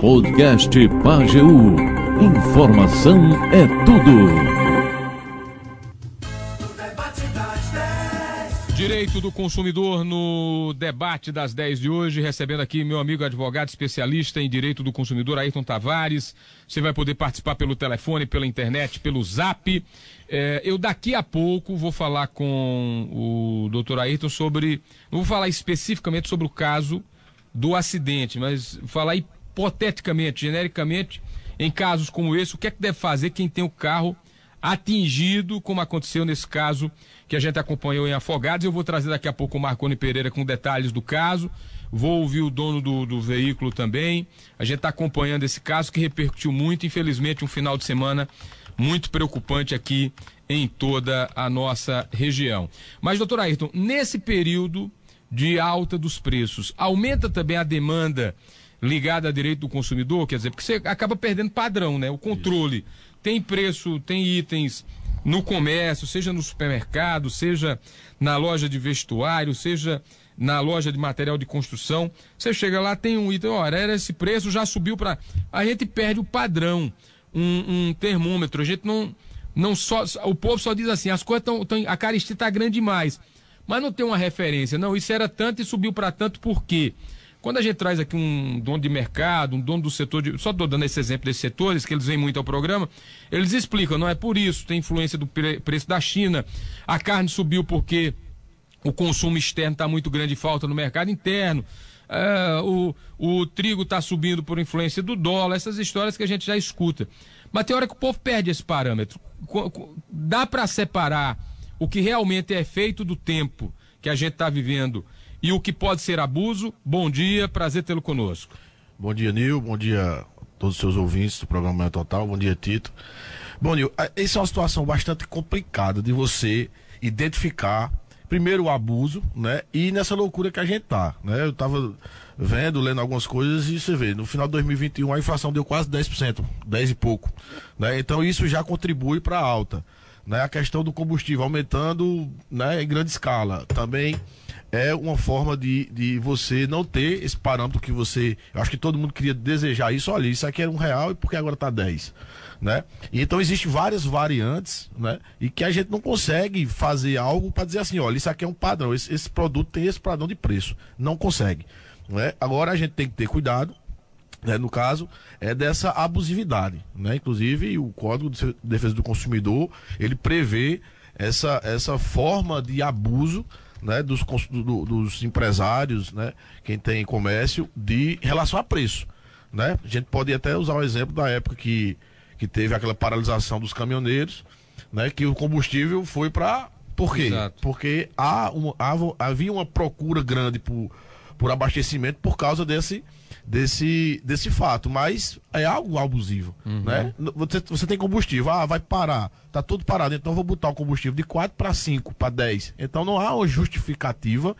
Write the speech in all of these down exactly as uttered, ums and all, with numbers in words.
Podcast Pajeú. Informação é tudo. Direito do consumidor no debate das dez de hoje, recebendo aqui meu amigo advogado especialista em direito do consumidor, Airton Tavares. Você vai poder participar pelo telefone, pela internet, pelo zap. É, eu daqui a pouco vou falar com o doutor Airton sobre... Não vou falar especificamente sobre o caso do acidente, mas falar hipoteticamente, genericamente, em casos como esse, o que é que deve fazer quem tem o carro atingido, como aconteceu nesse caso que a gente acompanhou em Afogados. Eu vou trazer daqui a pouco o Marconi Pereira com detalhes do caso, vou ouvir o dono do, do veículo também. A gente está acompanhando esse caso que repercutiu muito, infelizmente um final de semana muito preocupante aqui em toda a nossa região. Mas, doutor Airton, nesse período de alta dos preços, aumenta também a demanda ligada a direito do consumidor? Quer dizer, porque você acaba perdendo padrão, né? O controle. Isso. Tem preço, tem itens no comércio, seja no supermercado, seja na loja de vestuário, seja na loja de material de construção. Você chega lá, tem um item, olha, era esse preço, já subiu para... A gente perde o padrão, um, um termômetro. A gente não... não só, o povo só diz assim, as coisas estão... A carestia está grande demais. Mas não tem uma referência, não, isso era tanto e subiu para tanto, por quê? Quando a gente traz aqui um dono de mercado, um dono do setor, de, só estou dando esse exemplo desses setores, que eles vêm muito ao programa, eles explicam, não é por isso, tem influência do pre, preço da China, a carne subiu porque o consumo externo está muito grande e falta no mercado interno, ah, o, o trigo está subindo por influência do dólar, essas histórias que a gente já escuta. Mas tem hora que o povo perde esse parâmetro, dá para separar o que realmente é feito do tempo que a gente está vivendo e o que pode ser abuso? Bom dia, prazer tê-lo conosco. Bom dia, Nil, bom dia a todos os seus ouvintes do programa Total, bom dia, Tito. Bom, Nil, essa é uma situação bastante complicada de você identificar, primeiro, o abuso, né, e nessa loucura que a gente tá, né, eu tava vendo, lendo algumas coisas e você vê, no final de dois mil e vinte e um a inflação deu quase dez por cento, dez e pouco, né, então isso já contribui para a alta. Né, a questão do combustível aumentando, né, em grande escala, também é uma forma de, de você não ter esse parâmetro que você... Eu acho que todo mundo queria desejar isso, olha, isso aqui era um real e por que agora está dez? Né? Então existem várias variantes, né, e que a gente não consegue fazer algo para dizer assim, olha, isso aqui é um padrão, esse, esse produto tem esse padrão de preço, não consegue. Né? Agora a gente tem que ter cuidado, né, no caso, é dessa abusividade, né? Inclusive o Código de Defesa do Consumidor, ele prevê essa, essa forma de abuso, né, dos, do, dos empresários, né, quem tem comércio, de em relação a preço, né? A gente pode até usar o exemplo da época que, que teve aquela paralisação dos caminhoneiros, né, que o combustível foi para... Por quê? Exato. Porque há uma, havia uma procura grande por, por abastecimento por causa desse... Desse, desse fato, mas é algo abusivo, uhum. Né? Você, você tem combustível, ah, vai parar, tá tudo parado, então eu vou botar o combustível de quatro para cinco, para dez. Então não há uma justificativa,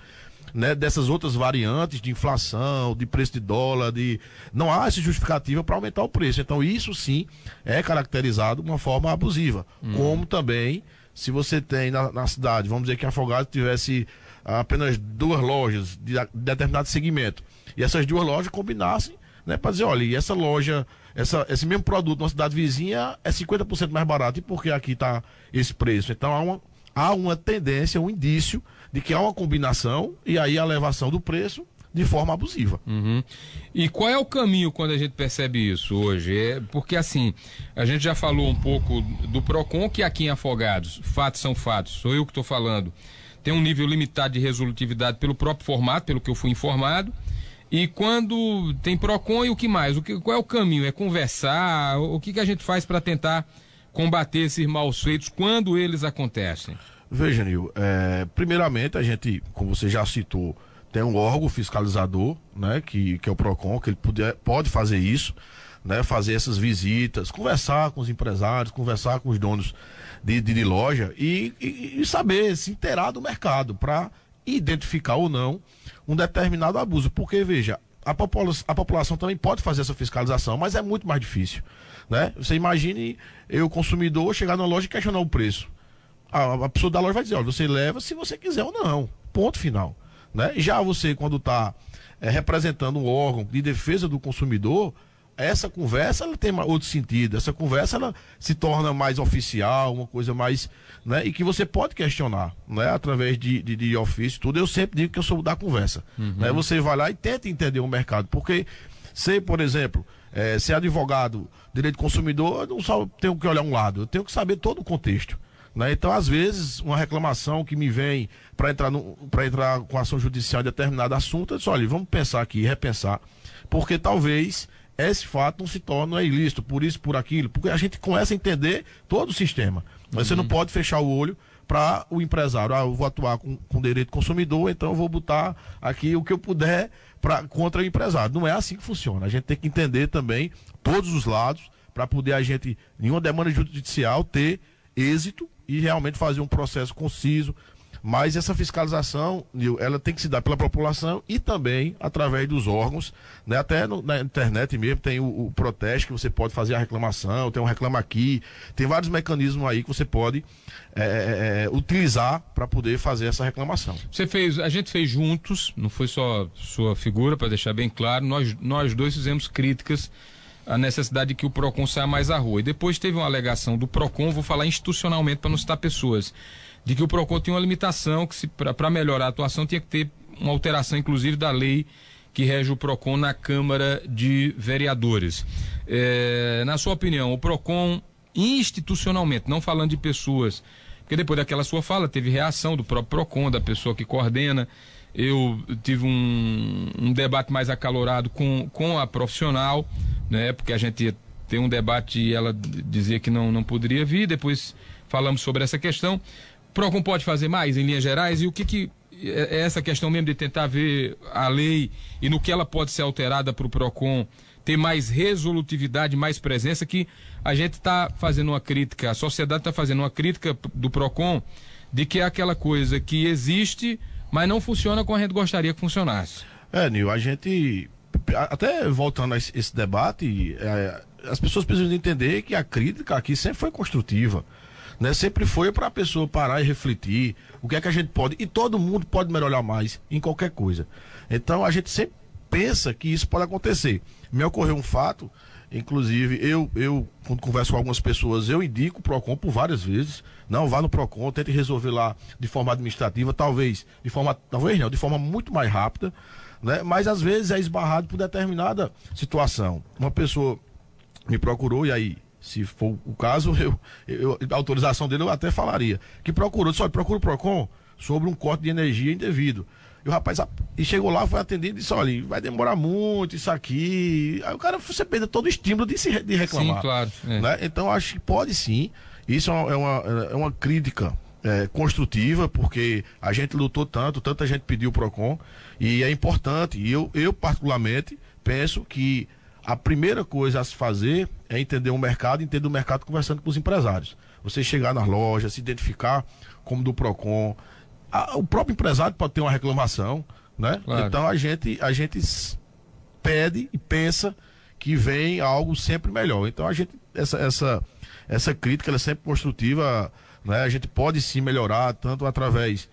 né, dessas outras variantes de inflação, de preço de dólar, de... não há essa justificativa para aumentar o preço. Então isso sim é caracterizado de uma forma abusiva, uhum. Como também se você tem na, na cidade, vamos dizer que Afogados tivesse apenas duas lojas de, de determinado segmento. E essas duas lojas combinassem, né, para dizer, olha, e essa loja, essa, esse mesmo produto na cidade vizinha é cinquenta por cento mais barato, e por que aqui está esse preço? Então há uma, há uma tendência, um indício de que há uma combinação e aí a elevação do preço de forma abusiva. Uhum. E qual é o caminho quando a gente percebe isso hoje? É porque assim, a gente já falou um pouco do PROCON, que aqui em Afogados, fatos são fatos, sou eu que estou falando, tem um nível limitado de resolutividade pelo próprio formato, pelo que eu fui informado. E quando tem PROCON, e o que mais? O que, qual é o caminho? É conversar? O que, que a gente faz para tentar combater esses maus feitos quando eles acontecem? Veja, Nil, é, primeiramente a gente, como você já citou, tem um órgão fiscalizador, né, que, que é o PROCON, que ele puder, pode fazer isso, né, fazer essas visitas, conversar com os empresários, conversar com os donos de, de, de loja e, e, e saber, se inteirar do mercado para identificar ou não um determinado abuso, porque veja, a, popula a população também pode fazer essa fiscalização, mas é muito mais difícil, né? Você imagine eu, consumidor, chegar na loja e questionar o preço. A, a pessoa da loja vai dizer, olha, você leva se você quiser ou não, ponto final, né? Já você, quando está é, representando um órgão de defesa do consumidor, essa conversa ela tem outro sentido, essa conversa ela se torna mais oficial, uma coisa mais, né, e que você pode questionar, né, através de, de, de ofício, tudo. Eu sempre digo que eu sou da conversa, uhum. né, você vai lá e tenta entender o mercado, porque sei, por exemplo, é, ser advogado, direito do consumidor, eu não só tenho que olhar um lado, eu tenho que saber todo o contexto, né? Então, às vezes, uma reclamação que me vem para entrar, entrar com ação judicial em determinado assunto, eu disse, olha, vamos pensar aqui, repensar, porque talvez esse fato não se torna ilícito, por isso, por aquilo, porque a gente começa a entender todo o sistema. Uhum. Você não pode fechar o olho para o empresário. Ah, eu vou atuar com, com direito do consumidor, então eu vou botar aqui o que eu puder pra, contra o empresário. Não é assim que funciona. A gente tem que entender também todos os lados para poder a gente, em uma demanda judicial, ter êxito e realmente fazer um processo conciso. Mas essa fiscalização, ela tem que se dar pela população e também através dos órgãos, né? Até no, na internet mesmo tem o, o protesto, que você pode fazer a reclamação, tem um reclama aqui, tem vários mecanismos aí que você pode é, é, utilizar para poder fazer essa reclamação. Você fez, a gente fez juntos, não foi só sua figura, para deixar bem claro, nós, nós dois fizemos críticas à necessidade de que o PROCON saia mais à rua. E depois teve uma alegação do PROCON, vou falar institucionalmente para não citar pessoas, de que o PROCON tinha uma limitação, que para melhorar a atuação tinha que ter uma alteração, inclusive, da lei que rege o PROCON na Câmara de Vereadores. É, na sua opinião, o PROCON institucionalmente, não falando de pessoas, porque depois daquela sua fala teve reação do próprio PROCON, da pessoa que coordena, eu tive um, um debate mais acalorado com, com a profissional, né, porque a gente tem um debate e ela dizia que não, não poderia vir, depois falamos sobre essa questão. O PROCON pode fazer mais, em linhas gerais, e o que, que é essa questão mesmo de tentar ver a lei e no que ela pode ser alterada para o PROCON ter mais resolutividade, mais presença, que a gente está fazendo uma crítica, a sociedade está fazendo uma crítica do PROCON de que é aquela coisa que existe, mas não funciona como a gente gostaria que funcionasse. É, Nil, a gente, até voltando a esse debate, as pessoas precisam entender que a crítica aqui sempre foi construtiva. Né, sempre foi para a pessoa parar e refletir o que é que a gente pode, e todo mundo pode melhorar mais em qualquer coisa. Então a gente sempre pensa que isso pode acontecer. Me ocorreu um fato, inclusive eu, eu quando converso com algumas pessoas, eu indico o PROCON por várias vezes, não, vá no PROCON, tente resolver lá de forma administrativa, talvez de forma, talvez não, de forma muito mais rápida, né, mas às vezes é esbarrado por determinada situação. Uma pessoa me procurou, e aí, se for o caso, eu, eu, a autorização dele eu até falaria, que procurou, só procura o PROCON sobre um corte de energia indevido. E o rapaz e chegou lá, foi atendido e disse, olha, vai demorar muito isso aqui. Aí o cara, você perde todo o estímulo de, se, de reclamar. Sim, claro. É. Né? Então, acho que pode sim. Isso é uma, é uma crítica é, construtiva, porque a gente lutou tanto, tanta gente pediu o PROCON, e é importante. E eu, eu particularmente, penso que a primeira coisa a se fazer é entender o mercado, entender o mercado conversando com os empresários. Você chegar nas lojas, se identificar como do PROCON. A, o próprio empresário pode ter uma reclamação, né? Claro. Então a gente, a gente pede e pensa que vem algo sempre melhor. Então a gente, essa, essa, essa crítica ela é sempre construtiva, né? A gente pode sim melhorar, tanto através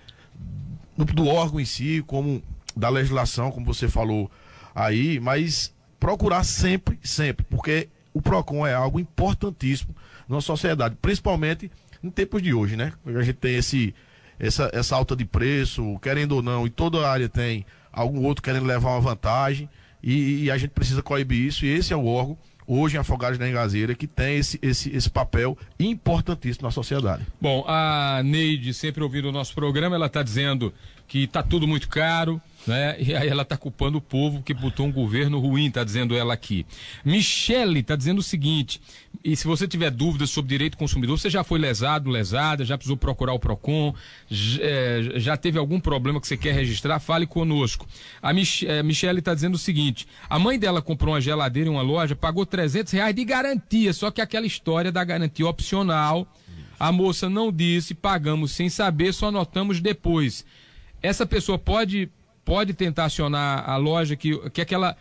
do, do órgão em si, como da legislação, como você falou aí, mas procurar sempre, sempre, porque o PROCON é algo importantíssimo na sociedade, principalmente em tempos de hoje, né? A gente tem esse, essa, essa alta de preço, querendo ou não, e toda área tem algum outro querendo levar uma vantagem, e, e a gente precisa coibir isso, e esse é o órgão, hoje em Afogados da Engazeira, que tem esse, esse, esse papel importantíssimo na sociedade. Bom, a Neide, sempre ouvindo o nosso programa, ela está dizendo que está tudo muito caro, né? E aí ela está culpando o povo que botou um governo ruim, está dizendo ela aqui. Michele está dizendo o seguinte, e se você tiver dúvidas sobre direito do consumidor, você já foi lesado, lesada, já precisou procurar o PROCON, já teve algum problema que você quer registrar, fale conosco. A Mich- Michele está dizendo o seguinte, a mãe dela comprou uma geladeira em uma loja, pagou trezentos reais de garantia, só que aquela história da garantia opcional, a moça não disse, pagamos sem saber, só anotamos depois. Essa pessoa pode... pode tentar acionar a loja que, que aquela,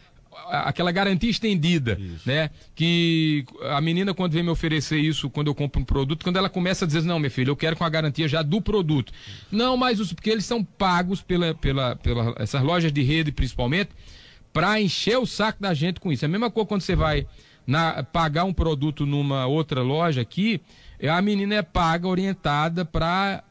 aquela garantia estendida, isso, né? Que a menina, quando vem me oferecer isso, quando eu compro um produto, quando ela começa a dizer, não, minha filha, eu quero com a garantia já do produto. Não, mas os, porque eles são pagos pela, pela, pela essas lojas de rede, principalmente, para encher o saco da gente com isso. É a mesma coisa quando você vai na, pagar um produto numa outra loja aqui, a menina é paga, orientada para...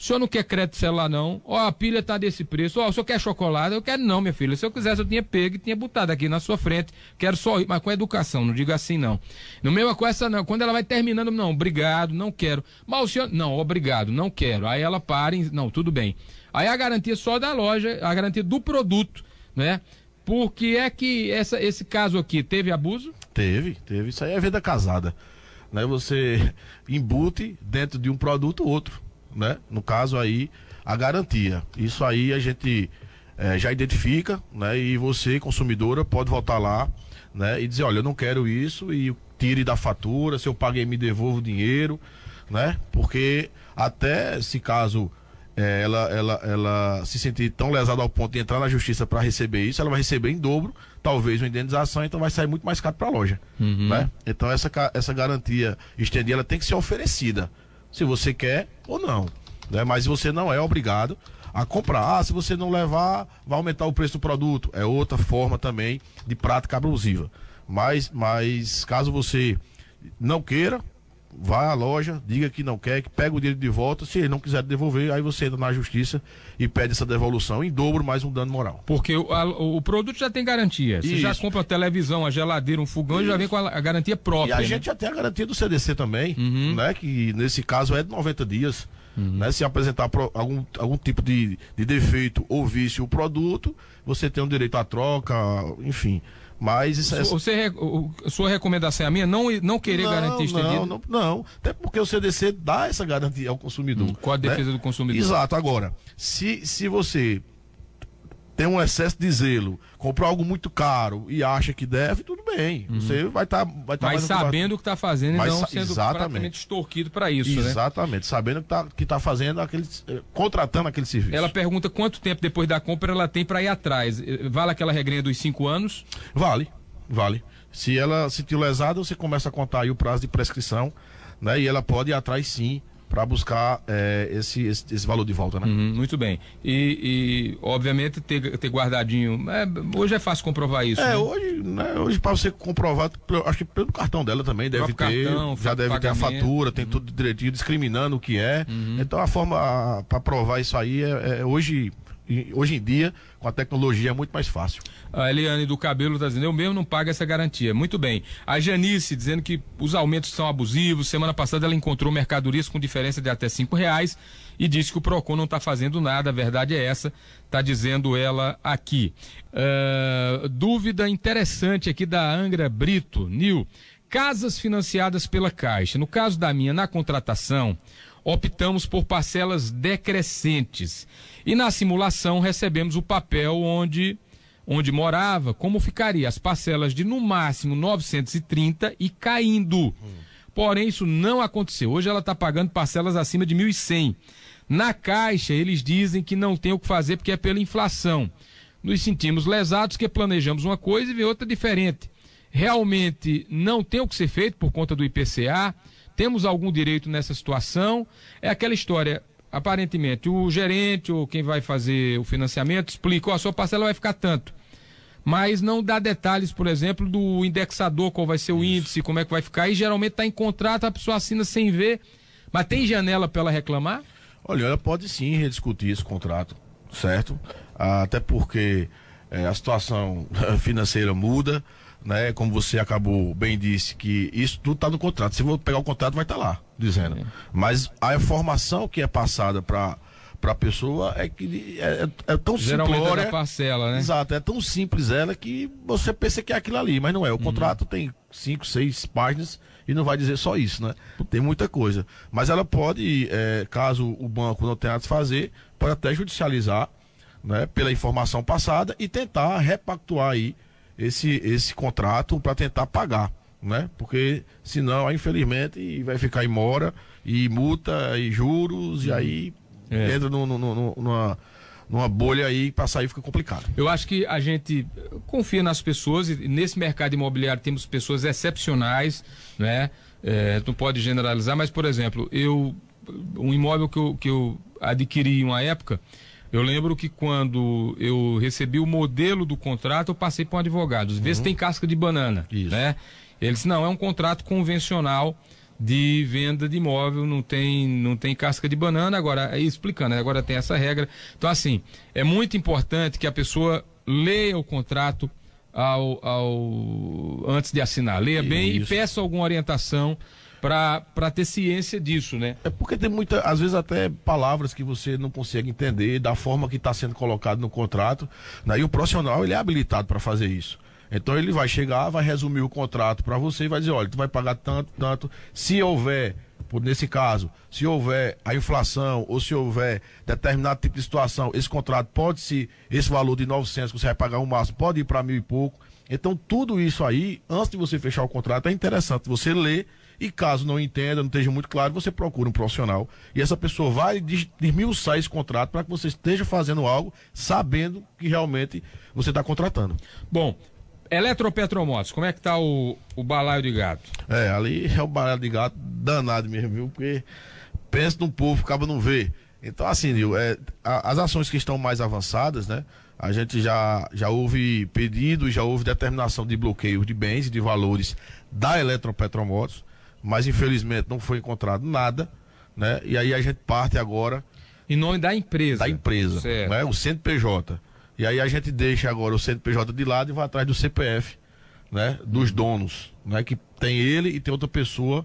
O senhor não quer crédito celular, não? Ó, oh, a pilha tá desse preço. Ó, oh, o senhor quer chocolate? Eu quero não, minha filha. Se eu quisesse, eu tinha pego e tinha botado aqui na sua frente. Quero só ir, mas com educação, não diga assim, não. No mesmo com essa, não. Quando ela vai terminando, não, obrigado, não quero. Mas o senhor, não, obrigado, não quero. Aí ela para e, não, tudo bem. Aí a garantia só da loja, a garantia do produto, né? Porque é que essa, esse caso aqui teve abuso? Teve, teve. Isso aí é venda casada. Né? Você embute dentro de um produto outro. Né? No caso aí, a garantia. Isso aí a gente é, já identifica, né? E você, consumidora, pode voltar lá, né? E dizer, olha, eu não quero isso, e tire da fatura, se eu paguei, me devolvo o dinheiro, né? Porque até se caso é, ela, ela, ela se sentir tão lesada ao ponto de entrar na justiça para receber isso, ela vai receber em dobro, talvez uma indenização, então vai sair muito mais caro para a loja. Uhum. Né? Então essa, essa garantia estendida, ela tem que ser oferecida. Se você quer ou não, né? Mas você não é obrigado a comprar. Ah, se você não levar, vai aumentar o preço do produto. É outra forma também de prática abusiva. Mas, mas caso você não queira, vai à loja, diga que não quer, que pega o dinheiro de volta. Se ele não quiser devolver, aí você entra na justiça e pede essa devolução em dobro, mais um dano moral. Porque o, a, o produto já tem garantia. Você Isso. já compra uma televisão, uma geladeira, um fogão, Isso. já vem com a, a garantia própria. E a né? gente já tem a garantia do C D C também, uhum. né? Que nesse caso é de noventa dias. Uhum. Né? Se apresentar pro, algum, algum tipo de, de defeito ou vício o produto, você tem o direito à troca, enfim... Mas isso, você, sua recomendação é a minha? Não, não querer não, garantir estendida? Não, não, não. Até porque o C D C dá essa garantia ao consumidor. Com a defesa, né? Do consumidor. Exato. Agora, se, se você tem um excesso de zelo, comprar algo muito caro e acha que deve, tudo bem. Uhum. Você vai estar... Tá, vai tá Mas sabendo o que está fazendo e não sendo praticamente extorquido para isso, exatamente. né? Exatamente. Sabendo que tá, que tá fazendo, aquele, contratando aquele serviço. Ela pergunta quanto tempo depois da compra ela tem para ir atrás. Vale aquela regrinha dos cinco anos? Vale, vale. Se ela se sentiu lesada, você começa a contar aí o prazo de prescrição, né? E ela pode ir atrás, sim, para buscar é, esse, esse, esse valor de volta, né? Uhum, muito bem. E, e obviamente, ter, ter guardadinho... É, hoje é fácil comprovar isso, É, né? hoje, né, hoje para você comprovar, acho que pelo cartão dela também deve ter, cartão, já deve pagamento, ter a fatura, tem uhum. tudo direitinho, discriminando o que é. Uhum. Então, a forma para provar isso aí, é, é hoje, hoje em dia, com a tecnologia, é muito mais fácil. A Eliane do Cabelo está dizendo, eu mesmo não pago essa garantia. Muito bem. A Janice dizendo que os aumentos são abusivos. Semana passada ela encontrou mercadorias com diferença de até cinco reais e disse que o PROCON não está fazendo nada. A verdade é essa, está dizendo ela aqui. Uh, dúvida interessante aqui da Angra Brito. Nil, casas financiadas pela Caixa. No caso da minha, na contratação, optamos por parcelas decrescentes. E na simulação recebemos o papel onde... onde morava, como ficaria as parcelas de no máximo novecentos e trinta e caindo. Hum. Porém, isso não aconteceu. Hoje ela está pagando parcelas acima de mil e cem. Na Caixa, eles dizem que não tem o que fazer porque é pela inflação. Nos sentimos lesados que planejamos uma coisa e vê outra diferente. Realmente não tem o que ser feito por conta do I P C A. Temos algum direito nessa situação? É aquela história... Aparentemente, o gerente ou quem vai fazer o financiamento explica, ó, a sua parcela vai ficar tanto. Mas não dá detalhes, por exemplo, do indexador, qual vai ser o índice, como é que vai ficar. E geralmente está em contrato, a pessoa assina sem ver. Mas tem janela para ela reclamar? Olha, ela pode sim rediscutir esse contrato, certo? Até porque é, a situação financeira muda, né? Como você acabou bem disse, que isso tudo está no contrato. Se for pegar o contrato, vai estar tá lá, dizendo. É. Mas a informação que é passada para a pessoa é que é, é tão simples. É da parcela, né? Exato, é tão simples ela que você pensa que é aquilo ali, mas não é. O uhum. contrato tem cinco, seis páginas e não vai dizer só isso, né? Tem muita coisa. Mas ela pode, é, caso o banco não tenha a desfazer, pode até judicializar, né, pela informação passada e tentar repactuar aí esse, esse contrato para tentar pagar, né? Porque senão, infelizmente, vai ficar em mora e multa e juros e aí é. entra no, no, no, numa, numa bolha aí, para sair fica complicado. Eu acho que a gente confia nas pessoas e nesse mercado imobiliário temos pessoas excepcionais, né? É, não pode generalizar, mas por exemplo, eu um imóvel que eu, que eu adquiri em uma época, Eu lembro que quando eu recebi o modelo do contrato, eu passei para um advogado. Vê uhum. se tem casca de banana. Isso. Né? Ele disse, não, é um contrato convencional de venda de imóvel, não tem, não tem casca de banana. Agora, aí explicando, agora tem essa regra. Então, assim, é muito importante que a pessoa leia o contrato ao, ao, antes de assinar. Leia Isso. bem e peça alguma orientação para ter ciência disso, né? É porque tem muita, às vezes até palavras que você não consegue entender da forma que está sendo colocado no contrato, né? E o profissional, ele é habilitado para fazer isso. Então ele vai chegar, vai resumir o contrato para você e vai dizer, olha, tu vai pagar tanto, tanto, se houver, nesse caso, se houver a inflação ou se houver determinado tipo de situação, esse contrato pode se, esse valor de novecentos que você vai pagar o máximo, pode ir para mil e pouco. Então tudo isso aí, antes de você fechar o contrato, é interessante você ler. E caso não entenda, não esteja muito claro, você procura um profissional e essa pessoa vai desmiuçar esse contrato para que você esteja fazendo algo sabendo que realmente você está contratando. Bom, Eletropetromotos, como é que está o, o balaio de gato? É, ali é o balaio de gato danado mesmo, viu? Porque pensa no povo, acaba não vê. Então, assim, Nil, é, a, as ações que estão mais avançadas, né? A gente já, já houve pedido, já houve determinação de bloqueio de bens e de valores da Eletropetromotos, mas infelizmente não foi encontrado nada, né? E aí a gente parte agora em nome da empresa, da empresa, né? O C N P J. E aí a gente deixa agora o C N P J de lado e vai atrás do C P F, né? Dos donos, né? Que tem ele e tem outra pessoa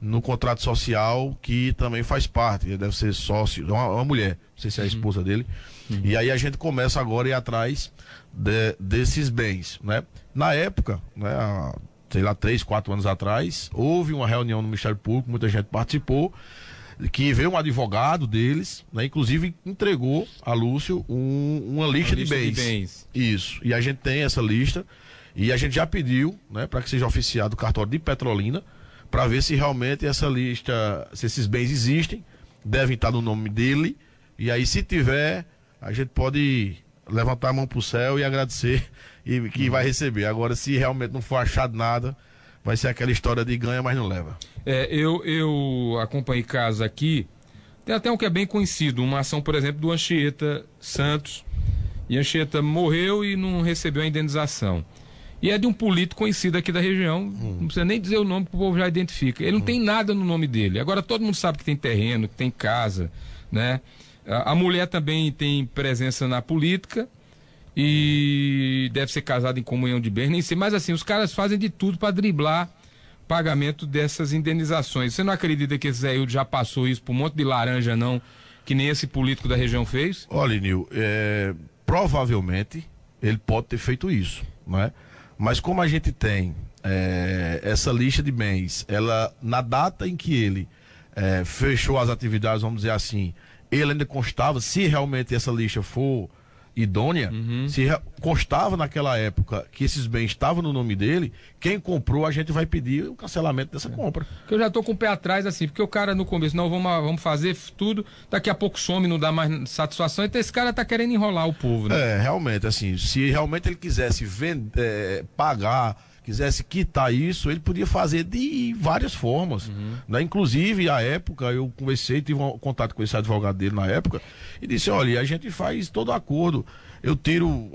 no contrato social que também faz parte, deve ser sócio, uma, uma mulher, não sei se é a esposa uhum. dele. Uhum. E aí a gente começa agora a ir atrás de, desses bens, né? Na época, né? A, sei lá, três, quatro anos atrás, houve uma reunião no Ministério Público, muita gente participou, que veio um advogado deles, né, inclusive entregou a Lúcio um, uma lista, uma de, lista bens. de bens. Isso, e a gente tem essa lista, e a gente já pediu, né, para que seja oficiado o cartório de Petrolina, para ver se realmente essa lista, se esses bens existem, devem estar no nome dele, e aí se tiver, a gente pode levantar a mão para o céu e agradecer e que vai receber. Agora, se realmente não for achado nada, vai ser aquela história de ganha, mas não leva. É, eu, eu acompanhei casos aqui, tem até um que é bem conhecido, uma ação, por exemplo, do Anchieta Santos, e Anchieta morreu e não recebeu a indenização. E é de um político conhecido aqui da região, hum. não precisa nem dizer o nome, porque o povo já identifica. Ele não hum. tem nada no nome dele. Agora, todo mundo sabe que tem terreno, que tem casa, né? A mulher também tem presença na política e deve ser casada em comunhão de bens, nem sei, mas assim, os caras fazem de tudo para driblar pagamento dessas indenizações. Você não acredita que esse Zé Hildo já passou isso por um monte de laranja, não, que nem esse político da região fez? Olha, Nil, é, provavelmente ele pode ter feito isso, não é? Mas como a gente tem é, essa lista de bens, ela, na data em que ele é, fechou as atividades, vamos dizer assim, ele ainda constava, se realmente essa lista for idônea, uhum. se constava naquela época que esses bens estavam no nome dele, quem comprou, a gente vai pedir o cancelamento dessa é. compra. Eu já estou com o pé atrás, assim, porque o cara no começo, não, vamos, vamos fazer tudo, daqui a pouco some, não dá mais satisfação, então esse cara está querendo enrolar o povo, né? É, realmente, assim, se realmente ele quisesse vender, é, pagar, quisesse quitar isso, ele podia fazer de várias formas, uhum. né? Inclusive, à época, eu conversei, tive um contato com esse advogado dele na época, e disse, olha, a gente faz todo acordo, eu tiro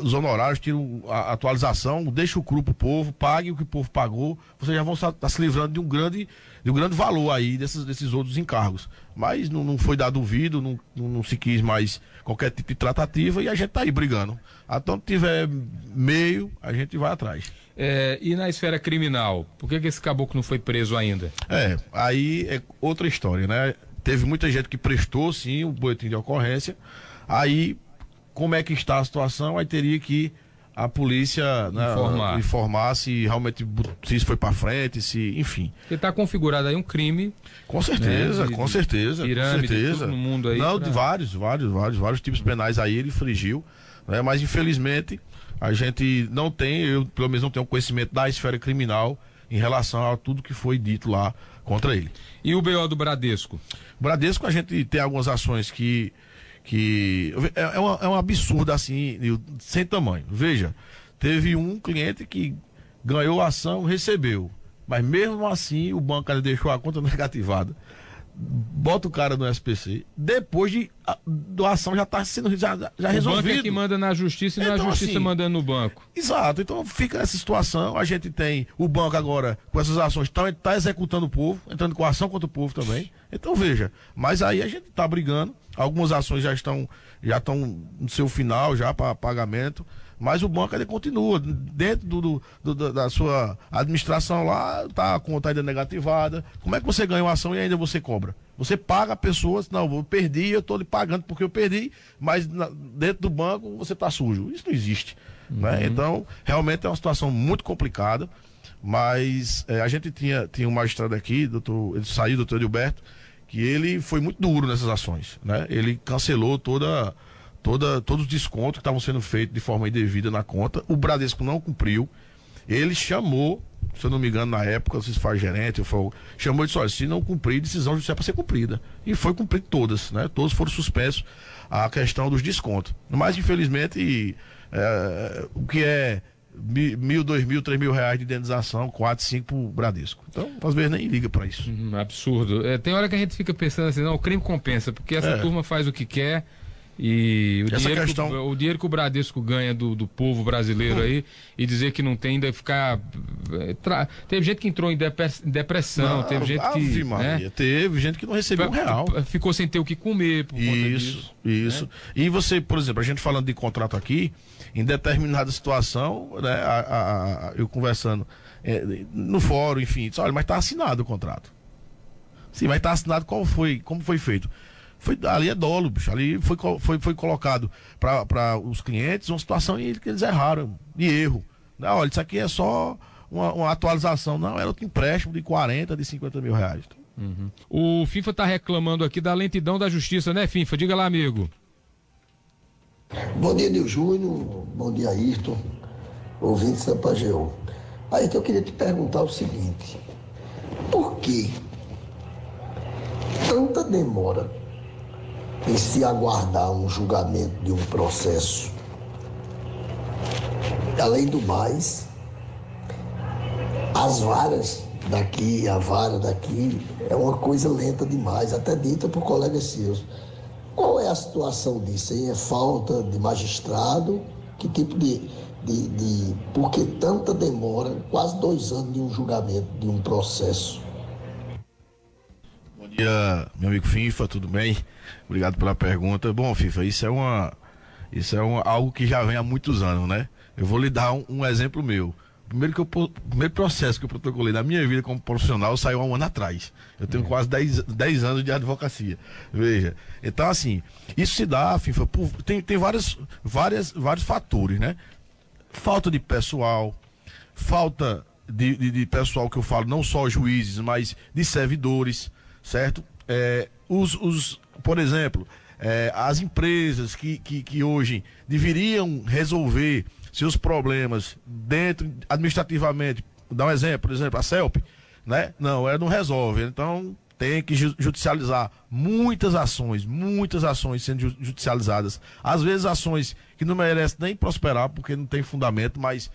os honorários, tiro a atualização, deixo o cru pro povo, pague o que o povo pagou, vocês já vão estar se livrando de um grande, de um grande valor aí, desses, desses outros encargos. Mas não, não foi dado ouvido, não, não se quis mais qualquer tipo de tratativa e a gente está aí brigando. Até onde tiver meio, a gente vai atrás. É, e na esfera criminal, por que, que esse caboclo não foi preso ainda? É, aí é outra história, né? Teve muita gente que prestou, sim, o boletim de ocorrência. Aí, como é que está a situação? Aí teria que a polícia, né, informar. informar se realmente se isso foi para frente, se, enfim. Porque está configurado aí um crime. Com certeza, né, de, com certeza, pirâmide, com certeza. No mundo aí. Não, pra... de vários, vários, vários, vários tipos penais aí ele infringiu, né, mas infelizmente a gente não tem, eu pelo menos não tenho conhecimento da esfera criminal em relação a tudo que foi dito lá contra ele. E o B O do Bradesco? O Bradesco, a gente tem algumas ações que que é, é, uma, é um absurdo assim, sem tamanho. Veja, teve um cliente que ganhou a ação, recebeu, mas mesmo assim o banco ele deixou a conta negativada. bota o cara no S P C, depois de a doação já está sendo já, já o resolvido. O banco é que manda na justiça e então, na justiça assim, mandando no banco. Exato, então fica essa situação, a gente tem o banco agora com essas ações, está tá executando o povo, entrando com ação contra o povo também, então veja, mas aí a gente está brigando, algumas ações já estão, já estão no seu final já para pagamento, mas o banco ainda continua, dentro do, do, do, da sua administração lá, tá, a conta ainda negativada. Como é que você ganha uma ação e ainda você cobra? Você paga a pessoa, não, eu perdi, eu estou lhe pagando porque eu perdi, mas na, dentro do banco você está sujo. Isso não existe. Uhum. Né? Então, realmente é uma situação muito complicada, mas é, a gente tinha, tinha um magistrado aqui, doutor, ele saiu, doutor Edilberto, que ele foi muito duro nessas ações. Né? Ele cancelou toda... Toda, todos os descontos que estavam sendo feitos de forma indevida na conta, o Bradesco não cumpriu, ele chamou, se eu não me engano na época, não sei se foi gerente, eu falo, chamou e disse, olha, se não cumprir, decisão judicial é para ser cumprida, e foi cumprida todas, né? Todos foram suspensos a questão dos descontos, mas infelizmente é, o que é mil, dois mil, três mil reais de indenização, quatro, cinco pro Bradesco. Então, às vezes nem liga para isso. Hum, absurdo, é, tem hora que a gente fica pensando assim, não, o crime compensa, porque essa é. turma faz o que quer. E o dinheiro, questão... que, o dinheiro que o Bradesco ganha do, do povo brasileiro hum. aí, e dizer que não tem, ainda ficar. Tra... Teve gente que entrou em depressão, não, teve gente a, que. Maria, né? Teve gente que não recebeu pra, um real. Ficou sem ter o que comer por conta isso, disso. Isso. Né? E você, por exemplo, a gente falando de contrato aqui, em determinada situação, né, a, a, a, eu conversando é, no fórum, enfim, disse, olha, mas está assinado o contrato. Sim, mas está assinado qual foi, como foi feito? Foi, ali é dolo, bicho. Ali foi, foi, foi colocado para os clientes uma situação em que eles erraram, de erro. Não, olha, isso aqui é só uma, uma atualização. Não, era outro empréstimo de quarenta, de cinquenta mil reais. Uhum. O FIFA está reclamando aqui da lentidão da justiça, né, FIFA? Diga lá, amigo. Bom dia, Nil Júnior. Bom dia, Airton. Ouvintes da Pageu. Airton, eu queria te perguntar o seguinte. Por que tanta demora em se aguardar um julgamento de um processo? Além do mais, as varas daqui, a vara daqui, é uma coisa lenta demais, até dita por colegas seus. Qual é a situação disso? É falta de magistrado? Que tipo de, de, de... Por que tanta demora, quase dois anos de um julgamento, de um processo? Bom dia, meu amigo FIFA, tudo bem? Obrigado pela pergunta. Bom, FIFA, isso é uma, isso é uma, algo que já vem há muitos anos, né? Eu vou lhe dar um, um exemplo meu. Primeiro, que eu, primeiro processo que eu protocolei na minha vida como profissional saiu há um ano atrás. Eu tenho é. quase dez anos de advocacia. Veja, então assim, isso se dá, FIFA, por, tem, tem várias, várias, vários fatores, né? Falta de pessoal, falta de, de, de pessoal que eu falo, não só juízes, mas de servidores, certo? É, os, os, por exemplo, é, as empresas que, que, que hoje deveriam resolver seus problemas dentro, administrativamente, vou dar um exemplo, por exemplo, a CELP, né? Não, ela não resolve, então tem que judicializar muitas ações, muitas ações sendo judicializadas, às vezes ações que não merecem nem prosperar porque não tem fundamento, mas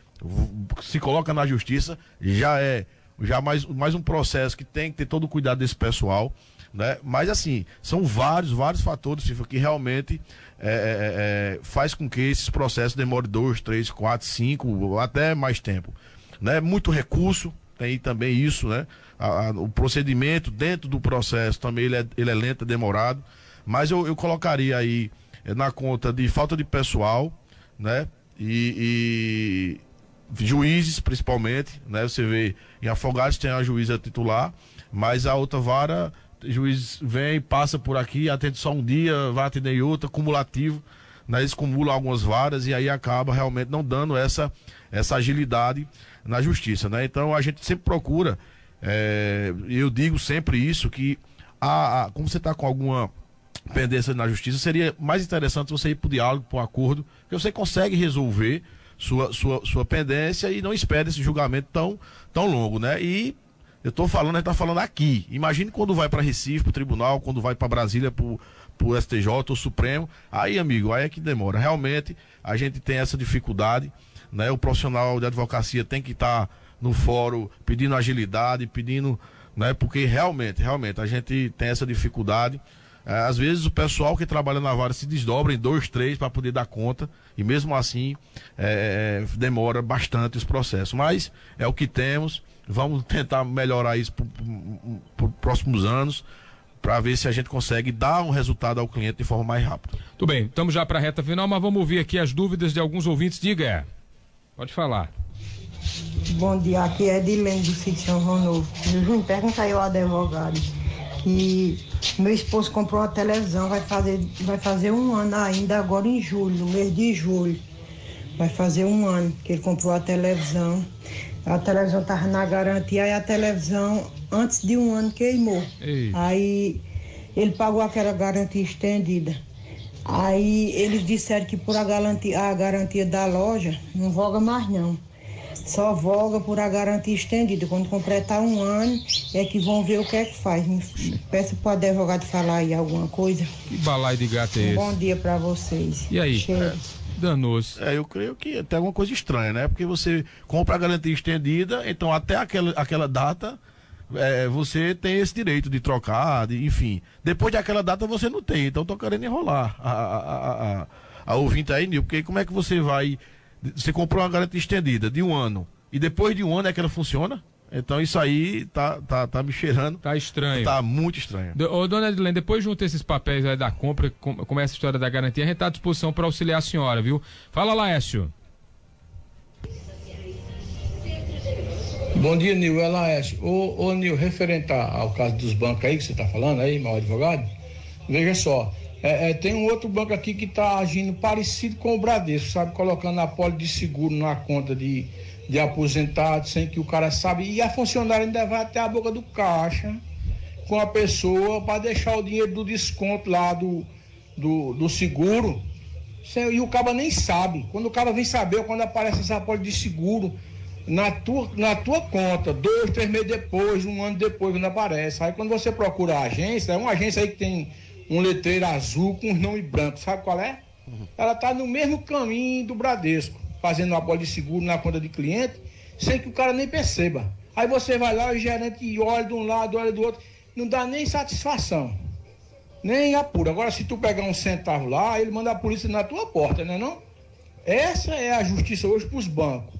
se coloca na justiça, já é já mais, mais um processo que tem que ter todo o cuidado desse pessoal, né? Mas assim, são vários, vários fatores que realmente é, é, faz com que esses processos demorem dois, três, quatro, cinco, até mais tempo, né? Muito recurso, tem também isso, né? A, a, o procedimento dentro do processo também ele é, ele é lento, é demorado, mas eu, eu colocaria aí na conta de falta de pessoal, né? E... e... juízes, principalmente, né? Você vê, em Afogados tem a juíza titular, mas a outra vara, juiz vem, passa por aqui, atende só um dia, vai atender em outra, cumulativo, né? Eles cumulam algumas varas e aí acaba realmente não dando essa, essa agilidade na justiça, né? Então a gente sempre procura, é, eu digo sempre isso, que a, a, como você está com alguma pendência na justiça, seria mais interessante você ir para o diálogo, para o acordo, porque você consegue resolver Sua, sua, sua pendência e não espera esse julgamento tão, tão longo, né? E eu estou falando, a gente está falando aqui. Imagine quando vai para Recife, para o tribunal, quando vai para Brasília, para o S T J, o Supremo. Aí, amigo, aí é que demora. Realmente, a gente tem essa dificuldade, né? O profissional de advocacia tem que estar tá no fórum pedindo agilidade, pedindo né? Porque realmente, realmente, a gente tem essa dificuldade. Às vezes o pessoal que trabalha na vara se desdobra em dois, três para poder dar conta e mesmo assim é, demora bastante os processos. Mas é o que temos, vamos tentar melhorar isso para os próximos anos, para ver se a gente consegue dar um resultado ao cliente de forma mais rápida. Tudo bem, estamos já para a reta final, mas vamos ouvir aqui as dúvidas de alguns ouvintes. Diga, pode falar. Bom dia, aqui é Edilberto de Ficção Ronovo. Juninho, pergunta aí ao advogado. E meu esposo comprou uma televisão, vai fazer, vai fazer um ano ainda agora em julho, no mês de julho. Vai fazer um ano que ele comprou a televisão. A televisão estava na garantia e a televisão, antes de um ano, queimou. Ei. Aí ele pagou aquela garantia estendida. Aí eles disseram que por a garantia, a garantia da loja não voga mais não. Só voga por a garantia estendida. Quando completar um ano, é que vão ver o que é que faz. Peço para o advogado falar aí alguma coisa. Que balaio de gato é esse? Um bom dia para vocês. E aí? É, danou-se. É, eu creio que tem alguma coisa estranha, né? Porque você compra a garantia estendida, então até aquela, aquela data, é, você tem esse direito de trocar, de, enfim. Depois daquela data você não tem, então estou querendo enrolar a, a, a, a, a ouvinte aí, Nil, porque como é que você vai... Você comprou uma garantia estendida de um ano e depois de um ano é que ela funciona? Então isso aí tá, tá, tá me cheirando. Tá estranho. Tá muito estranho. Do, ô, dona Edilene, depois junta esses papéis aí da compra, como com essa história da garantia, a gente tá à disposição para auxiliar a senhora, viu? Fala, Laércio. Bom dia, Nil. É Laércio. Ô, ô Nil, referente ao caso dos bancos aí que você tá falando aí, meu advogado, veja só. É, é, tem um outro banco aqui que está agindo parecido com o Bradesco, sabe? Colocando a pólice de seguro na conta de, de aposentado, sem que o cara sabe. E a funcionária ainda vai até a boca do caixa com a pessoa para deixar o dinheiro do desconto lá do, do, do seguro. E o cara nem sabe. Quando o cara vem saber, quando aparece essa pólice de seguro na tua, na tua conta, dois, três meses depois, um ano depois, quando aparece. Aí quando você procura a agência, é uma agência aí que tem... um letreiro azul com um nome branco, sabe qual é? Uhum. Ela está no mesmo caminho do Bradesco, fazendo uma pólice de seguro na conta de cliente, sem que o cara nem perceba. Aí você vai lá, o gerente olha de um lado, olha do outro, não dá nem satisfação, nem apura. Agora, se tu pegar um centavo lá, ele manda a polícia na tua porta, não é não? Essa é a justiça hoje para os bancos.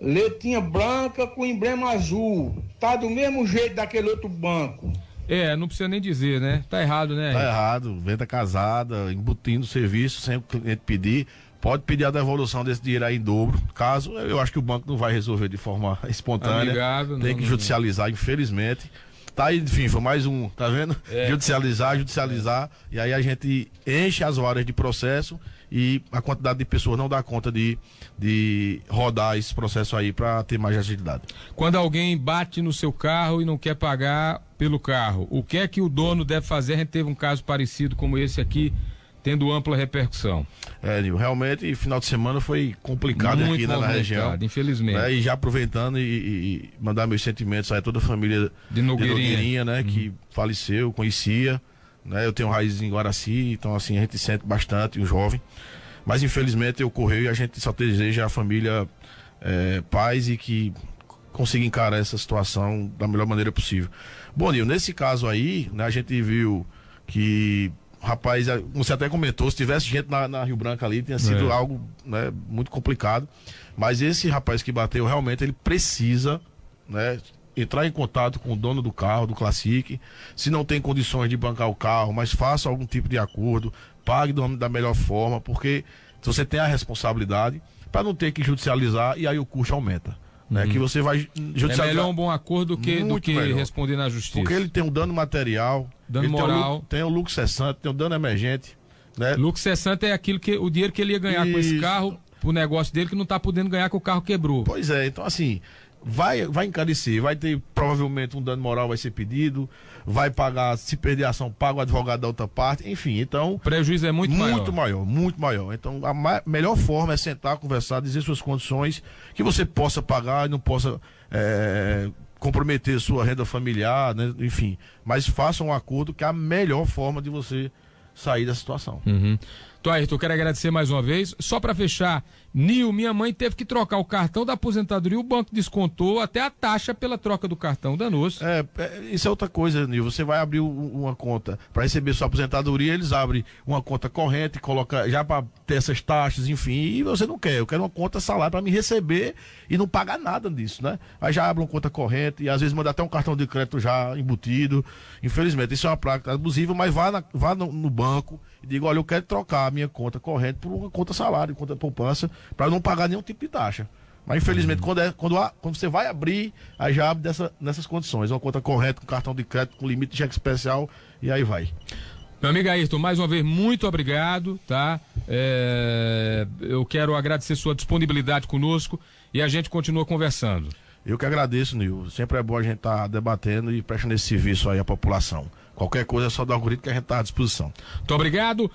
Letrinha branca com emblema azul, tá do mesmo jeito daquele outro banco. É, não precisa nem dizer, né? Tá errado, né? Tá errado, venda casada, embutindo serviço sem o cliente pedir. Pode pedir a devolução desse dinheiro aí em dobro. Caso, eu acho que o banco não vai resolver de forma espontânea. Obrigado. Tem não, que judicializar, não. Infelizmente. Tá aí, enfim, foi mais um, tá vendo? É. Judicializar, judicializar. É. E aí a gente enche as varas de processo e a quantidade de pessoas não dá conta de, de rodar esse processo aí para ter mais agilidade. Quando alguém bate no seu carro e não quer pagar pelo carro, o que é que o dono deve fazer? A gente teve um caso parecido como esse aqui, tendo ampla repercussão. É, Nil, realmente, final de semana foi complicado muito aqui, né, na região. Infelizmente. Né, e já aproveitando e, e mandar meus sentimentos a toda a família de Nogueirinha, de Nogueirinha né, hum. que faleceu, conhecia, né, eu tenho raiz em Guaraci, então assim, a gente sente bastante, o jovem, mas infelizmente ocorreu e a gente só deseja à família é, paz e que consiga encarar essa situação da melhor maneira possível. Bom, Nil, nesse caso aí, né, a gente viu que, rapaz, você até comentou, se tivesse gente na, na Rio Branca ali, tinha sido é. algo, né, muito complicado, mas esse rapaz que bateu, realmente, ele precisa, né, entrar em contato com o dono do carro, do Classic, se não tem condições de bancar o carro, mas faça algum tipo de acordo, pague do, da melhor forma, porque você tem a responsabilidade para não ter que judicializar e aí o custo aumenta. Né, uhum. Que você vai judicializar. É melhor um bom acordo do que, do que responder na justiça. Porque ele tem um dano material, dano moral, tem o um lucro cessante, tem o um dano emergente. Né? Lucro cessante é aquilo que, o dinheiro que ele ia ganhar e... com esse carro, o negócio dele que não está podendo ganhar que o carro quebrou. Pois é, então assim... Vai, vai encarecer, vai ter provavelmente um dano moral, vai ser pedido, vai pagar, se perder a ação, paga o advogado da outra parte, enfim, então... O prejuízo é muito, muito maior. Muito maior, muito maior. Então, a ma- melhor forma é sentar, conversar, dizer suas condições, que você possa pagar e não possa é, comprometer sua renda familiar, né? Enfim, mas faça um acordo que é a melhor forma de você sair da situação. Uhum. Então, Ayrton, eu quero agradecer mais uma vez. Só para fechar, Nil, minha mãe teve que trocar o cartão da aposentadoria, o banco descontou até a taxa pela troca do cartão, danou-se. É, isso é outra coisa, Nil. Você vai abrir uma conta para receber sua aposentadoria, eles abrem uma conta corrente, coloca já para ter essas taxas, enfim, e você não quer. Eu quero uma conta salário para me receber e não pagar nada disso, né? Aí já abre uma conta corrente e às vezes manda até um cartão de crédito já embutido. Infelizmente, isso é uma prática abusiva, mas vá, na, vá no, no banco e diga, olha, eu quero trocar a minha conta corrente por uma conta salário, conta poupança, para não pagar nenhum tipo de taxa. Mas infelizmente, uhum. quando, é, quando, há, quando você vai abrir, aí já abre dessa, nessas condições. Uma conta corrente, com cartão de crédito, com limite de cheque especial, e aí vai. Meu amigo Airton, mais uma vez, muito obrigado, tá? É, eu quero agradecer sua disponibilidade conosco e a gente continua conversando. Eu que agradeço, Nil. Sempre é bom a gente estar tá debatendo e prestando esse serviço aí à população. Qualquer coisa é só dar o grito que a gente está à disposição. Muito obrigado.